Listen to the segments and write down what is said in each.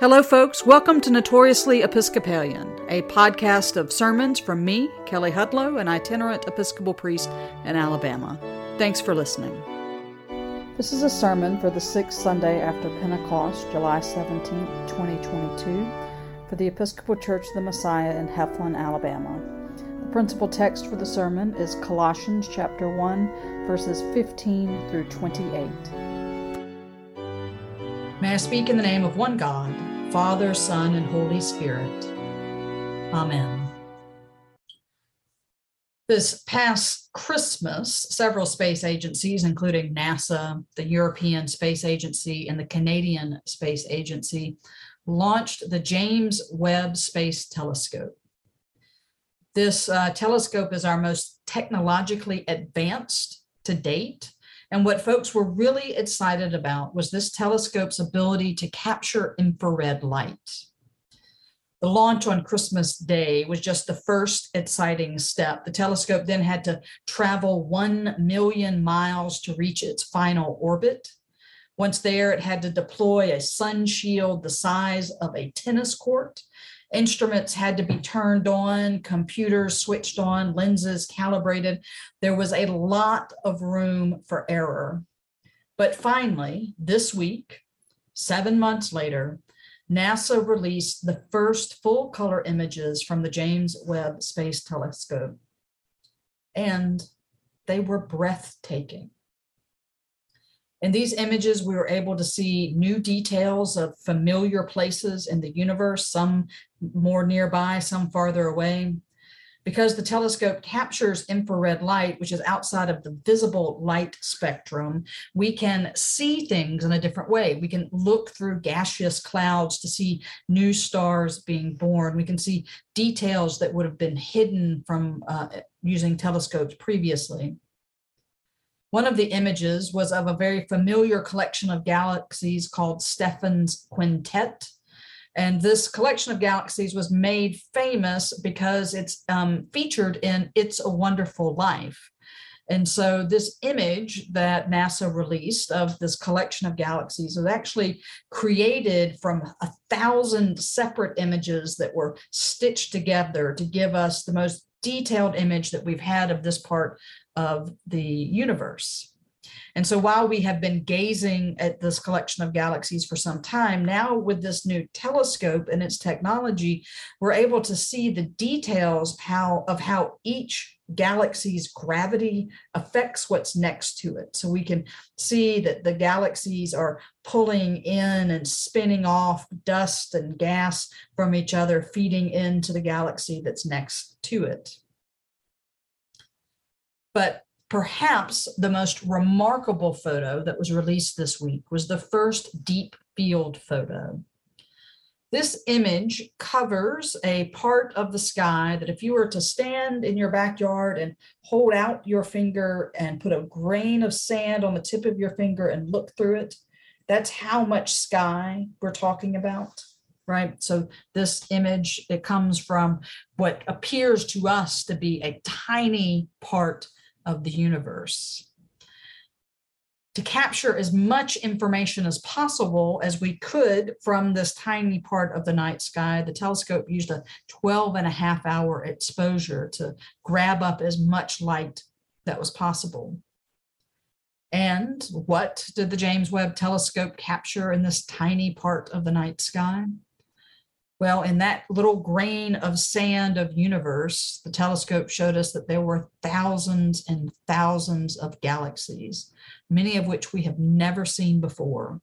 Hello, folks. Welcome to Notoriously Episcopalian, a podcast of sermons from me, Kelly Hudlow, an itinerant Episcopal priest in Alabama. Thanks for listening. This is a sermon for the sixth Sunday after Pentecost, July 17, 2022, for the Episcopal Church of the Messiah in Heflin, Alabama. The principal text for the sermon is Colossians chapter 1, verses 15 through 28. May I speak in the name of one God, Father, Son, and Holy Spirit. Amen. This past Christmas, several space agencies, including NASA, the European Space Agency, and the Canadian Space Agency, launched the James Webb Space Telescope. This telescope is our most technologically advanced to date. And what folks were really excited about was this telescope's ability to capture infrared light. The launch on Christmas Day was just the first exciting step. The telescope then had to travel 1 million miles to reach its final orbit. Once there, it had to deploy a sun shield the size of a tennis court. Instruments had to be turned on, computers switched on, lenses calibrated. There was a lot of room for error. But finally, this week, 7 months later, NASA released the first full-color images from the James Webb Space Telescope, and they were breathtaking. In these images, we were able to see new details of familiar places in the universe, some more nearby, some farther away. Because the telescope captures infrared light, which is outside of the visible light spectrum, we can see things in a different way. We can look through gaseous clouds to see new stars being born. We can see details that would have been hidden from using telescopes previously. One of the images was of a very familiar collection of galaxies called Stephan's Quintet. And this collection of galaxies was made famous because it's featured in It's a Wonderful Life. And so this image that NASA released of this collection of galaxies was actually created from 1,000 separate images that were stitched together to give us the most detailed image that we've had of this part of the universe. And so while we have been gazing at this collection of galaxies for some time, now with this new telescope and its technology, we're able to see the details of how each galaxy's gravity affects what's next to it. So we can see that the galaxies are pulling in and spinning off dust and gas from each other, feeding into the galaxy that's next to it. But perhaps the most remarkable photo that was released this week was the first deep field photo. This image covers a part of the sky that if you were to stand in your backyard and hold out your finger and put a grain of sand on the tip of your finger and look through it, that's how much sky we're talking about, right? So this image, it comes from what appears to us to be a tiny part of the universe. To capture as much information as possible as we could from this tiny part of the night sky, the telescope used a 12.5-hour exposure to grab up as much light that was possible. And what did the James Webb Telescope capture in this tiny part of the night sky? Well, in that little grain of sand of universe, the telescope showed us that there were thousands and thousands of galaxies, many of which we have never seen before.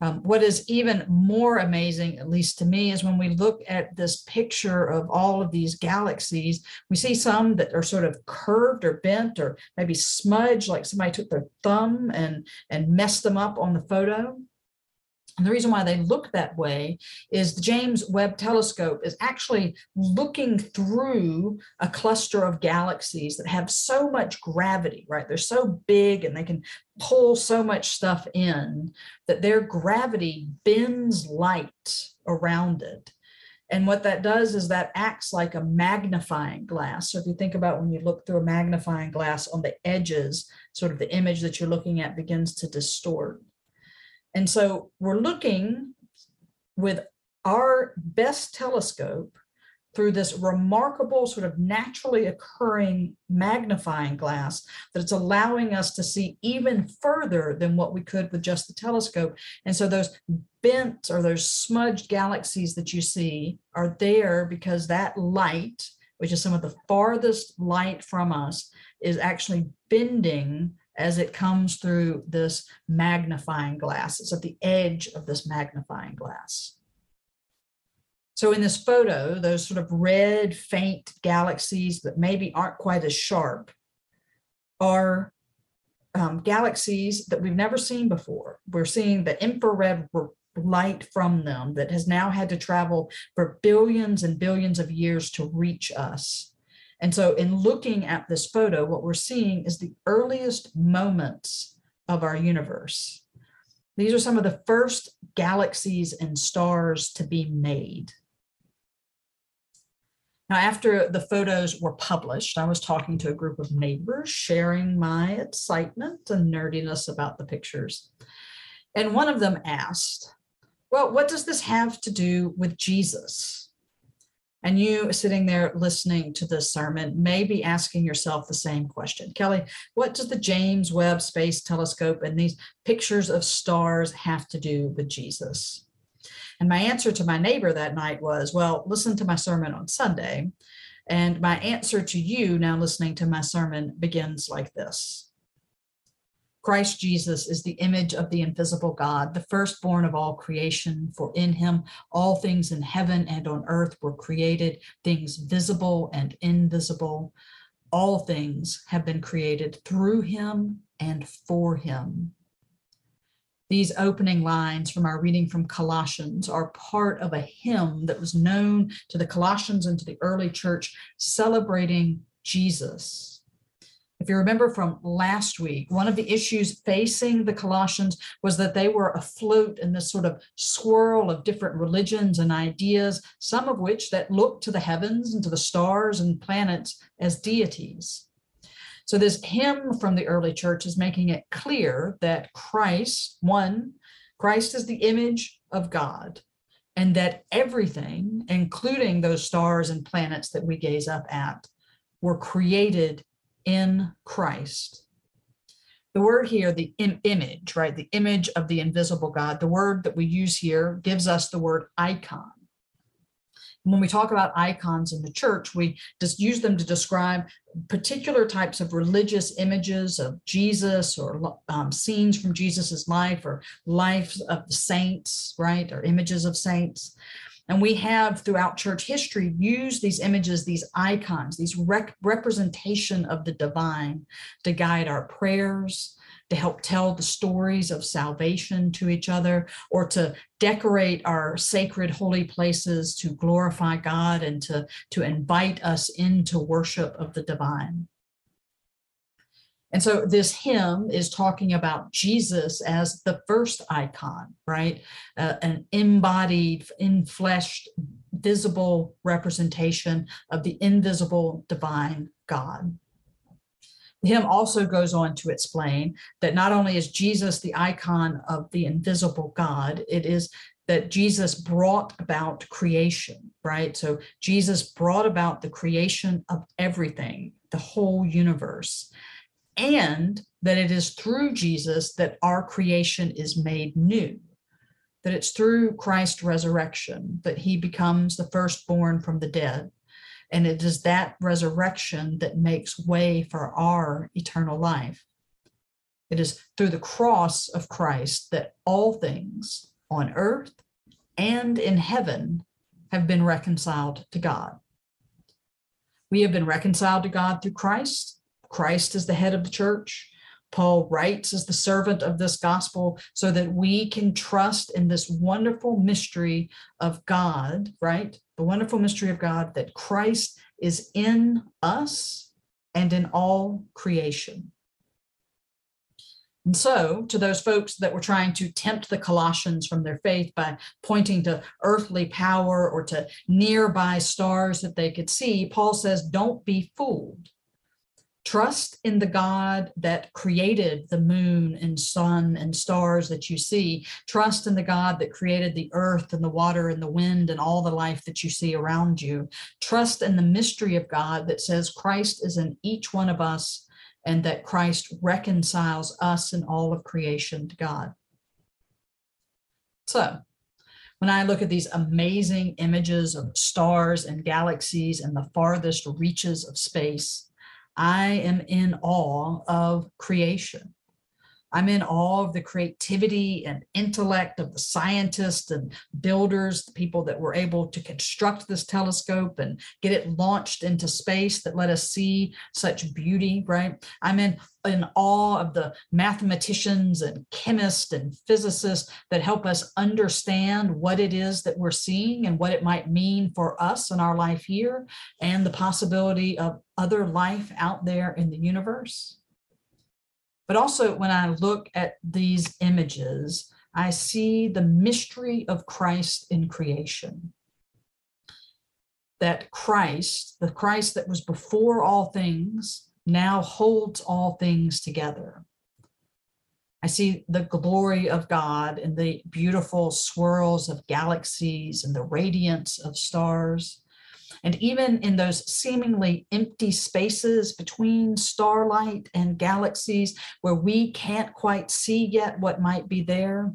What is even more amazing, at least to me, is when we look at this picture of all of these galaxies, we see some that are sort of curved or bent or maybe smudged, like somebody took their thumb and messed them up on the photo. And the reason why they look that way is the James Webb Telescope is actually looking through a cluster of galaxies that have so much gravity, right? They're so big and they can pull so much stuff in that their gravity bends light around it. And what that does is that acts like a magnifying glass. So if you think about when you look through a magnifying glass on the edges, sort of the image that you're looking at begins to distort. And so we're looking with our best telescope through this remarkable sort of naturally occurring magnifying glass that it's allowing us to see even further than what we could with just the telescope. And so those bent or those smudged galaxies that you see are there because that light, which is some of the farthest light from us, is actually bending as it comes through this magnifying glass. It's at the edge of this magnifying glass. So in this photo, those sort of red, faint galaxies that maybe aren't quite as sharp are galaxies that we've never seen before. We're seeing the infrared light from them that has now had to travel for billions and billions of years to reach us. And so in looking at this photo, what we're seeing is the earliest moments of our universe. These are some of the first galaxies and stars to be made. Now, after the photos were published, I was talking to a group of neighbors, sharing my excitement and nerdiness about the pictures. And one of them asked, well, what does this have to do with Jesus? And you sitting there listening to this sermon may be asking yourself the same question. Kelly, what does the James Webb Space Telescope and these pictures of stars have to do with Jesus? And my answer to my neighbor that night was, well, listen to my sermon on Sunday. And my answer to you now listening to my sermon begins like this. Christ Jesus is the image of the invisible God, the firstborn of all creation, for in him all things in heaven and on earth were created, things visible and invisible. All things have been created through him and for him. These opening lines from our reading from Colossians are part of a hymn that was known to the Colossians and to the early church celebrating Jesus. If you remember from last week, one of the issues facing the Colossians was that they were afloat in this sort of swirl of different religions and ideas, some of which that looked to the heavens and to the stars and planets as deities. So this hymn from the early church is making it clear that Christ is the image of God, and that everything, including those stars and planets that we gaze up at, were created in Christ. The word here, the image, right? The image of the invisible God. The word that we use here gives us the word icon. And when we talk about icons in the church, we just use them to describe particular types of religious images of Jesus or scenes from Jesus's life or lives of the saints, right? Or images of saints. And we have throughout church history used these images, these icons, these representation of the divine to guide our prayers, to help tell the stories of salvation to each other, or to decorate our sacred holy places to glorify God and to invite us into worship of the divine. And so this hymn is talking about Jesus as the first icon, right? An embodied, infleshed, visible representation of the invisible divine God. The hymn also goes on to explain that not only is Jesus the icon of the invisible God, it is that Jesus brought about creation, right? So Jesus brought about the creation of everything, the whole universe. And that it is through Jesus that our creation is made new, that it's through Christ's resurrection that he becomes the firstborn from the dead. And it is that resurrection that makes way for our eternal life. It is through the cross of Christ that all things on earth and in heaven have been reconciled to God. We have been reconciled to God through Christ. Christ is the head of the church. Paul writes as the servant of this gospel so that we can trust in this wonderful mystery of God, right? The wonderful mystery of God that Christ is in us and in all creation. And so to those folks that were trying to tempt the Colossians from their faith by pointing to earthly power or to nearby stars that they could see, Paul says, don't be fooled. Trust in the God that created the moon and sun and stars that you see. Trust in the God that created the earth and the water and the wind and all the life that you see around you. Trust in the mystery of God that says Christ is in each one of us and that Christ reconciles us and all of creation to God. So when I look at these amazing images of stars and galaxies and the farthest reaches of space, I am in awe of creation. I'm in awe of the creativity and intellect of the scientists and builders, the people that were able to construct this telescope and get it launched into space that let us see such beauty, right? I'm in awe of the mathematicians and chemists and physicists that help us understand what it is that we're seeing and what it might mean for us in our life here and the possibility of other life out there in the universe. But also when I look at these images, I see the mystery of Christ in creation. That Christ, the Christ that was before all things, now holds all things together. I see the glory of God in the beautiful swirls of galaxies and the radiance of stars. And even in those seemingly empty spaces between starlight and galaxies where we can't quite see yet what might be there,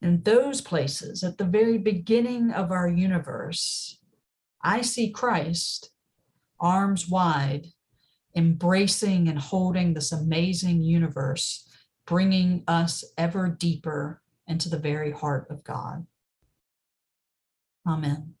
in those places at the very beginning of our universe, I see Christ, arms wide, embracing and holding this amazing universe, bringing us ever deeper into the very heart of God. Amen.